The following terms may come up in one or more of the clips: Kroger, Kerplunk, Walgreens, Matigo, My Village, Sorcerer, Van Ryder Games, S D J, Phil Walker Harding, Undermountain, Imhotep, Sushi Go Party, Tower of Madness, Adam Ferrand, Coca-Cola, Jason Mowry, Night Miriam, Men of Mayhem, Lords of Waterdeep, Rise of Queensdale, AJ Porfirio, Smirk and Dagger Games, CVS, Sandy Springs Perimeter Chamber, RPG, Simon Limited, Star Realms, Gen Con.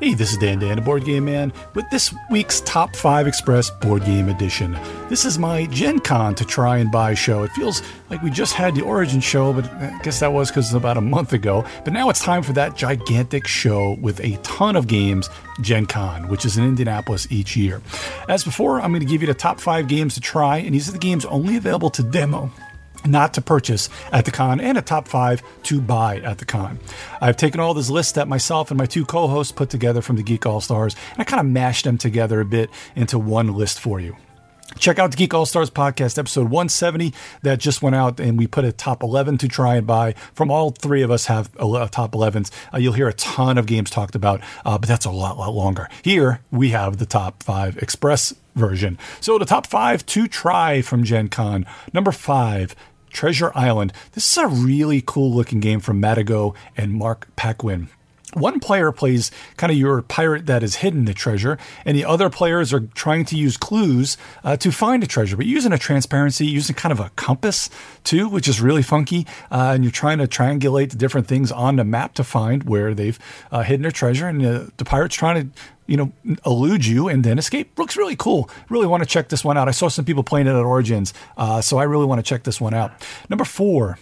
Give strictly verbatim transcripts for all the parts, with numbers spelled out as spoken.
Hey, this is Dan Dan, a board game man, with this week's Top five Express Board Game Edition. This is my Gen Con to try and buy show. It feels like we just had the Origin show, but I guess that was because it's about a month ago. But now it's time for that gigantic show with a ton of games, Gen Con, which is in Indianapolis each year. As before, I'm going to give you the top five games to try, and these are the games only available to demo, not to purchase at the con, and a top five to buy at the con. I've taken all this list that myself and my two co-hosts put together from the Geek All-Stars, and I kind of mashed them together a bit into one list for you. Check out the Geek All-Stars podcast, episode one seventy, that just went out, and we put a top eleven to try and buy. From all three of us have a top elevens. Uh, you'll hear a ton of games talked about, uh, but that's a lot, lot longer. Here, we have the top five Express version. So the top five to try from Gen Con. Number five, Treasure Island. This is a really cool looking game from Matigo and Mark Paquin. One player plays kind of your pirate that has hidden the treasure, and the other players are trying to use clues uh, to find a treasure, but using a transparency, using kind of a compass too, which is really funky. Uh, and you're trying to triangulate the different things on the map to find where they've uh, hidden their treasure, and uh, the pirate's trying to, you know, elude you and then escape. Looks really cool. Really want to check this one out. I saw some people playing it at Origins, uh, so I really want to check this one out. Number four,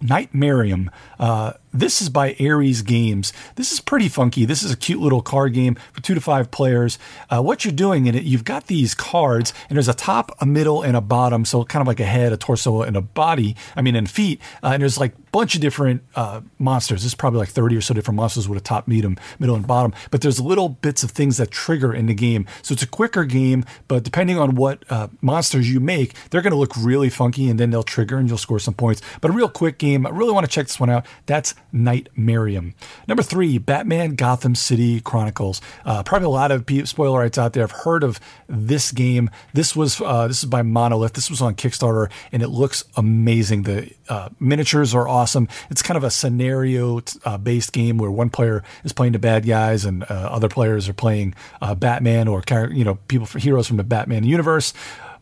Night Miriam. Uh, this is by Ares Games. This is pretty funky. This is a cute little card game for two to five players. Uh, what you're doing in it, you've got these cards, and there's a top, a middle, and a bottom, so kind of like a head, a torso, and a body, I mean, and feet, uh, and there's like a bunch of different uh, monsters. There's probably like thirty or so different monsters with a top, medium, middle, and bottom, but there's little bits of things that trigger in the game, so it's a quicker game, but depending on what uh, monsters you make, they're going to look really funky, and then they'll trigger, and you'll score some points, but a real quick game. I really want to check this one out. That's Night Miriam. Number three, Batman Gotham City Chronicles. Uh, probably a lot of spoilerites out there have heard of this game. This was uh, this is by Monolith. This was on Kickstarter, and it looks amazing. The uh, miniatures are awesome. It's kind of a scenario-based uh, game where one player is playing the bad guys, and uh, other players are playing uh, Batman or you know people heroes from the Batman universe.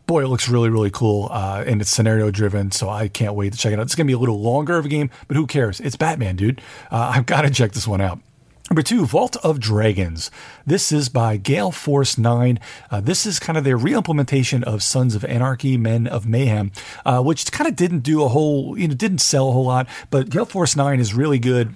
Boy, it looks really, really cool, uh, and it's scenario-driven, so I can't wait to check it out. It's going to be a little longer of a game, but who cares? It's Batman, dude. Uh, I've got to check this one out. Number two, Vault of Dragons. This is by Gale Force Nine. Uh, this is kind of their re-implementation of Sons of Anarchy, Men of Mayhem, uh, which kind of didn't do a whole, you know, didn't sell a whole lot, but Gale Force Nine is really good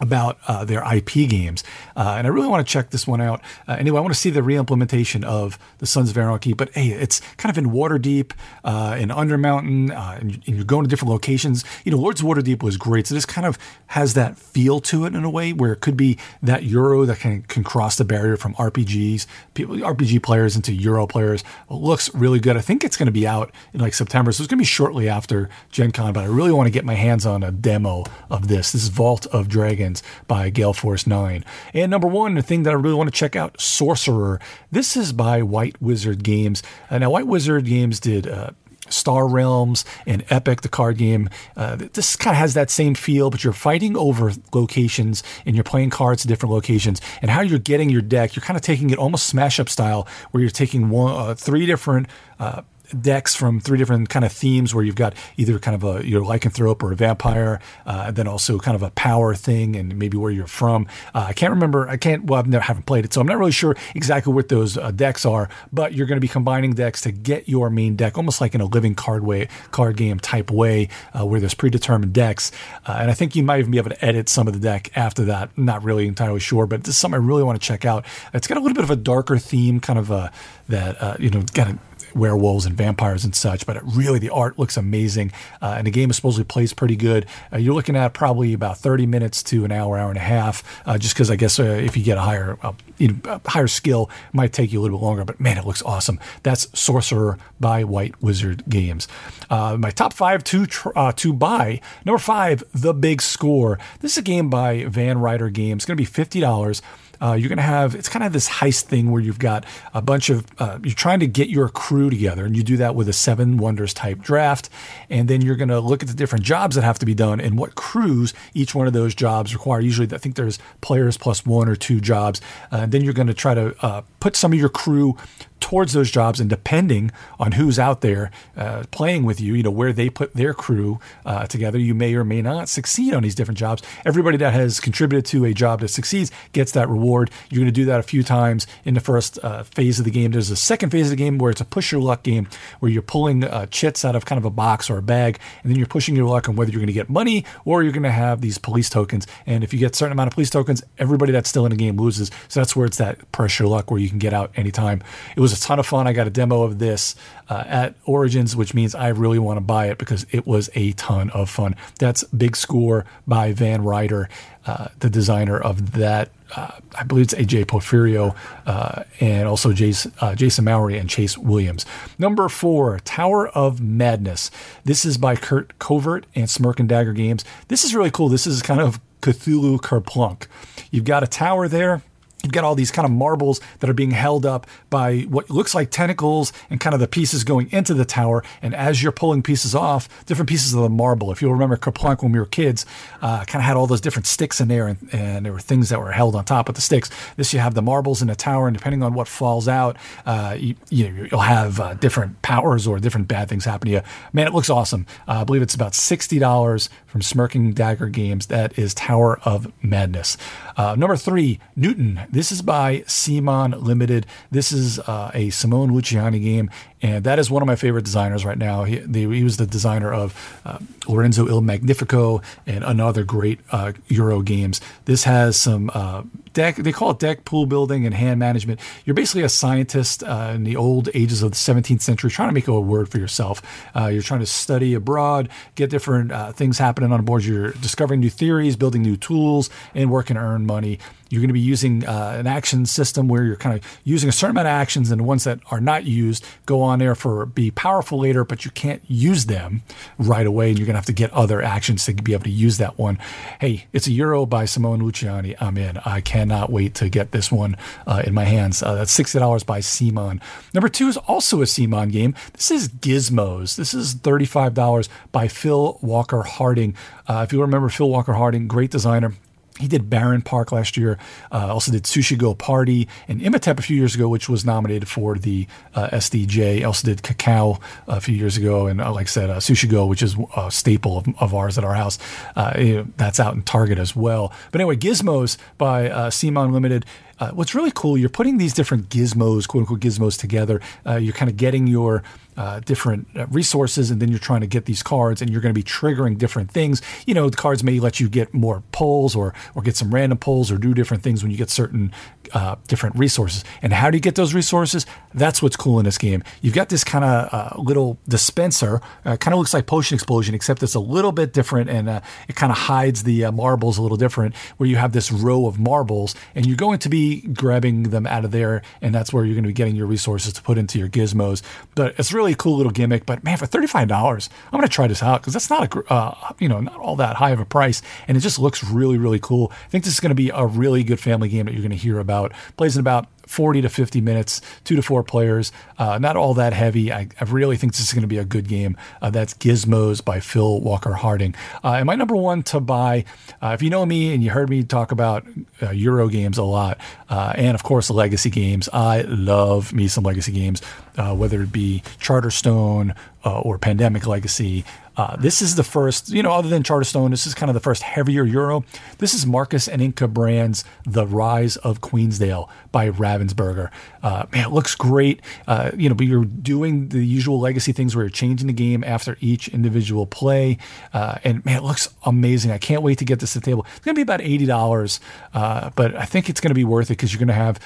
about uh, their I P games. Uh, and I really want to check this one out. Uh, anyway, I want to see the re-implementation of the Sons of Anarchy, but hey, it's kind of in Waterdeep, uh, in Undermountain, uh, and, and you're going to different locations. You know, Lords of Waterdeep was great, so this kind of has that feel to it in a way where it could be that Euro that can, can cross the barrier from R P Gs, people, R P G players into Euro players. It looks really good. I think it's going to be out in like September, so it's going to be shortly after Gen Con, but I really want to get my hands on a demo of this. This is Vault of Dragons. Dragons by Gale Force Nine. And number one, the thing that I really want to check out, Sorcerer. This is by White Wizard Games. Uh, now, White Wizard Games did uh, Star Realms and Epic, the card game. Uh, this kind of has that same feel, but you're fighting over locations and you're playing cards to different locations. And how you're getting your deck, you're kind of taking it almost Smash Up style, where you're taking one, uh, three different Uh, decks from three different kind of themes, where you've got either kind of a your lycanthrope or a vampire, uh, and then also kind of a power thing, and maybe where you're from. Uh, I can't remember. I can't. Well, I've never haven't played it, so I'm not really sure exactly what those uh, decks are. But you're going to be combining decks to get your main deck, almost like in a living card way, card game type way, uh, where there's predetermined decks. Uh, and I think you might even be able to edit some of the deck after that. Not really entirely sure, but this is something I really want to check out. It's got a little bit of a darker theme, kind of uh, that uh, you know, kind of werewolves and vampires and such, but it really, the art looks amazing, uh, and the game is supposedly plays pretty good. Uh, you're looking at probably about thirty minutes to an hour, hour and a half, uh, just because I guess uh, if you get a higher uh, you know, higher skill, it might take you a little bit longer, but man, it looks awesome. That's Sorcerer by White Wizard Games. Uh, my top five to, tr- uh, to buy. Number five, The Big Score. This is a game by Van Ryder Games. It's going to be fifty dollars. Uh, you're going to have, it's kind of this heist thing where you've got a bunch of, uh, you're trying to get your crew together, and you do that with a Seven Wonders type draft. And then you're going to look at the different jobs that have to be done and what crews each one of those jobs require. Usually, I think there's players plus one or two jobs. Uh, and then you're going to try to uh, put some of your crew towards those jobs, and depending on who's out there uh, playing with you, you know, where they put their crew uh, together, you may or may not succeed on these different jobs. Everybody that has contributed to a job that succeeds gets that reward. You're going to do that a few times in the first uh, phase of the game. There's a second phase of the game where it's a push your luck game, where you're pulling uh, chits out of kind of a box or a bag, and then you're pushing your luck on whether you're going to get money or you're going to have these police tokens. And if you get a certain amount of police tokens, everybody that's still in the game loses. So that's where it's that push your luck, where you can get out anytime. It was It was a ton of fun. I got a demo of this uh, at Origins, which means I really want to buy it because it was a ton of fun. That's Big Score by Van Ryder, uh, the designer of that. Uh, I believe it's A J Porfirio uh, and also Jace, uh, Jason Mowry and Chase Williams. Number four, Tower of Madness. This is by Kurt Covert and Smirk and Dagger Games. This is really cool. This is kind of Cthulhu Kerplunk. You've got a tower there. You've got all these kind of marbles that are being held up by what looks like tentacles and kind of the pieces going into the tower. And as you're pulling pieces off, different pieces of the marble. If you'll remember Kerplunk when we were kids, uh, kind of had all those different sticks in there, and, and there were things that were held on top of the sticks. This, you have the marbles in the tower, and depending on what falls out, uh, you, you know, you'll have uh, different powers or different bad things happen to you. Man, it looks awesome. Uh, I believe it's about sixty dollars from Smirking Dagger Games. That is Tower of Madness. Uh, number three, Newton. This is by Simon Limited. This is uh, a Simone Luciani game, and that is one of my favorite designers right now. He, they, he was the designer of uh, Lorenzo Il Magnifico and another great uh, Euro games. This has some uh, deck, they call it deck pool building and hand management. You're basically a scientist uh, in the old ages of the seventeenth century, trying to make a word for yourself. Uh, you're trying to study abroad, get different uh, things happening on board. You're discovering new theories, building new tools, and work and earn money. You're going to be using uh, an action system where you're kind of using a certain amount of actions, and the ones that are not used go on there for be powerful later, but you can't use them right away, and you're going to have to get other actions to be able to use that one. Hey, it's a Euro by Simone Luciani. I'm in. I cannot wait to get this one uh, in my hands. Uh, that's sixty dollars by Simon. Number two is also a Simon game. This is Gizmos. This is thirty-five dollars by Phil Walker Harding. Uh, if you remember Phil Walker Harding, great designer. He did Barron Park last year, uh, also did Sushi Go Party, and Imhotep a few years ago, which was nominated for the uh, S D J. Also did Cacao a few years ago, and uh, like I said, uh, Sushi Go, which is a staple of, of ours at our house. Uh, you know, that's out in Target as well. But anyway, Gizmos by uh, Simon Limited. Uh, what's really cool, you're putting these different gizmos, quote-unquote gizmos, together. Uh, you're kind of getting your uh, different resources, and then you're trying to get these cards, and you're going to be triggering different things. You know, the cards may let you get more pulls or or get some random pulls or do different things when you get certain uh, different resources. And how do you get those resources? That's what's cool in this game. You've got this kind of uh, little dispenser, uh, kind of looks like Potion Explosion, except it's a little bit different, and uh, it kind of hides the uh, marbles a little different, where you have this row of marbles, and you're going to be grabbing them out of there, and that's where you're going to be getting your resources to put into your gizmos. But it's really a cool little gimmick. But man, for thirty-five dollars, I'm going to try this out, because that's not a uh, you know, not all that high of a price, and it just looks really, really cool. I think this is going to be a really good family game that you're going to hear about. Plays in about forty to fifty minutes, two to four players, uh, not all that heavy. I, I really think this is going to be a good game. Uh, that's Gizmos by Phil Walker Harding. Uh, and my number one to buy, uh, if you know me and you heard me talk about uh, Euro games a lot, uh, and of course legacy games, I love me some legacy games, uh, whether it be Charterstone uh, or Pandemic Legacy. Uh, this is the first, you know, other than Charterstone, this is kind of the first heavier Euro. This is Marcus and Inca Brand's The Rise of Queensdale by Ravensburger. Uh, man, it looks great. Uh, you know, but you're doing the usual legacy things where you're changing the game after each individual play. Uh, and man, it looks amazing. I can't wait to get this to the table. It's going to be about eighty dollars, uh, but I think it's going to be worth it, because you're going to have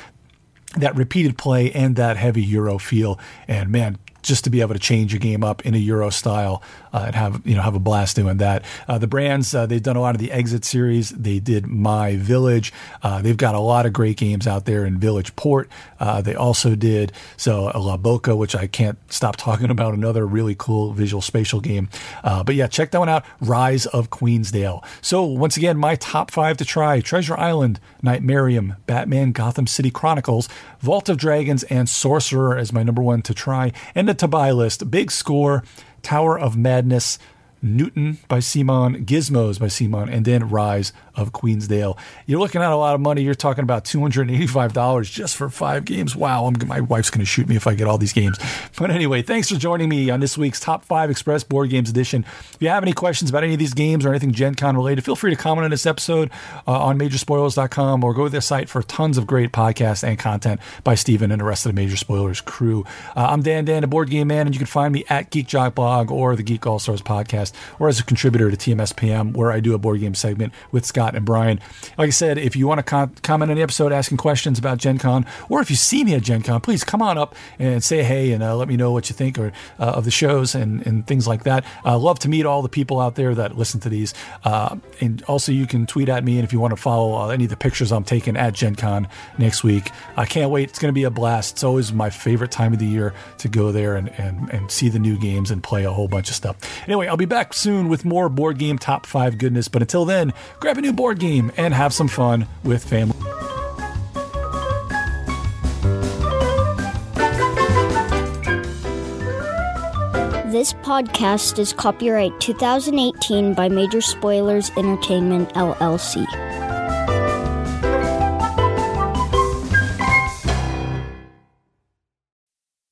that repeated play and that heavy Euro feel. And man, just to be able to change your game up in a Euro style uh, and have, you know, have a blast doing that. Uh, the brands, uh, they've done a lot of the Exit series. They did My Village. Uh, they've got a lot of great games out there in Village Port. Uh, they also did, so La Boca, which I can't stop talking about, another really cool visual spatial game. Uh, but yeah, check that one out, Rise of Queensdale. So once again, my top five to try: Treasure Island, Night Miriam, Batman Gotham City Chronicles, Vault of Dragons, and Sorcerer as my number one to try. And to buy list: Big Score, Tower of Madness, Newton by Simone, Gizmos by Simone, and then Rise of Queensdale. You're looking at a lot of money. You're talking about two hundred eighty-five dollars just for five games. Wow, I'm, my wife's going to shoot me if I get all these games. But anyway, thanks for joining me on this week's Top five Express Board Games Edition. If you have any questions about any of these games or anything Gen Con related, feel free to comment on this episode uh, on Major Spoilers dot com, or go to their site for tons of great podcasts and content by Steven and the rest of the Major Spoilers crew. Uh, I'm Dan Dan, the Board Game Man, and you can find me at Geek Jock Blog or the Geek All-Stars Podcast, or as a contributor to T M S P M, where I do a board game segment with Scott and Brian. Like I said, if you want to con- comment on the episode asking questions about Gen Con, or if you see me at Gen Con, please come on up and say hey, and uh, let me know what you think or uh, of the shows and, and things like that. I uh, love to meet all the people out there that listen to these. Uh, and also, you can tweet at me, and if you want to follow uh, any of the pictures I'm taking at Gen Con next week. I can't wait. It's going to be a blast. It's always my favorite time of the year to go there and, and, and see the new games and play a whole bunch of stuff. Anyway, I'll be back soon with more board game top five goodness, but until then, grab a new board game and have some fun with family. This podcast is copyright two thousand eighteen by Major Spoilers Entertainment, L L C.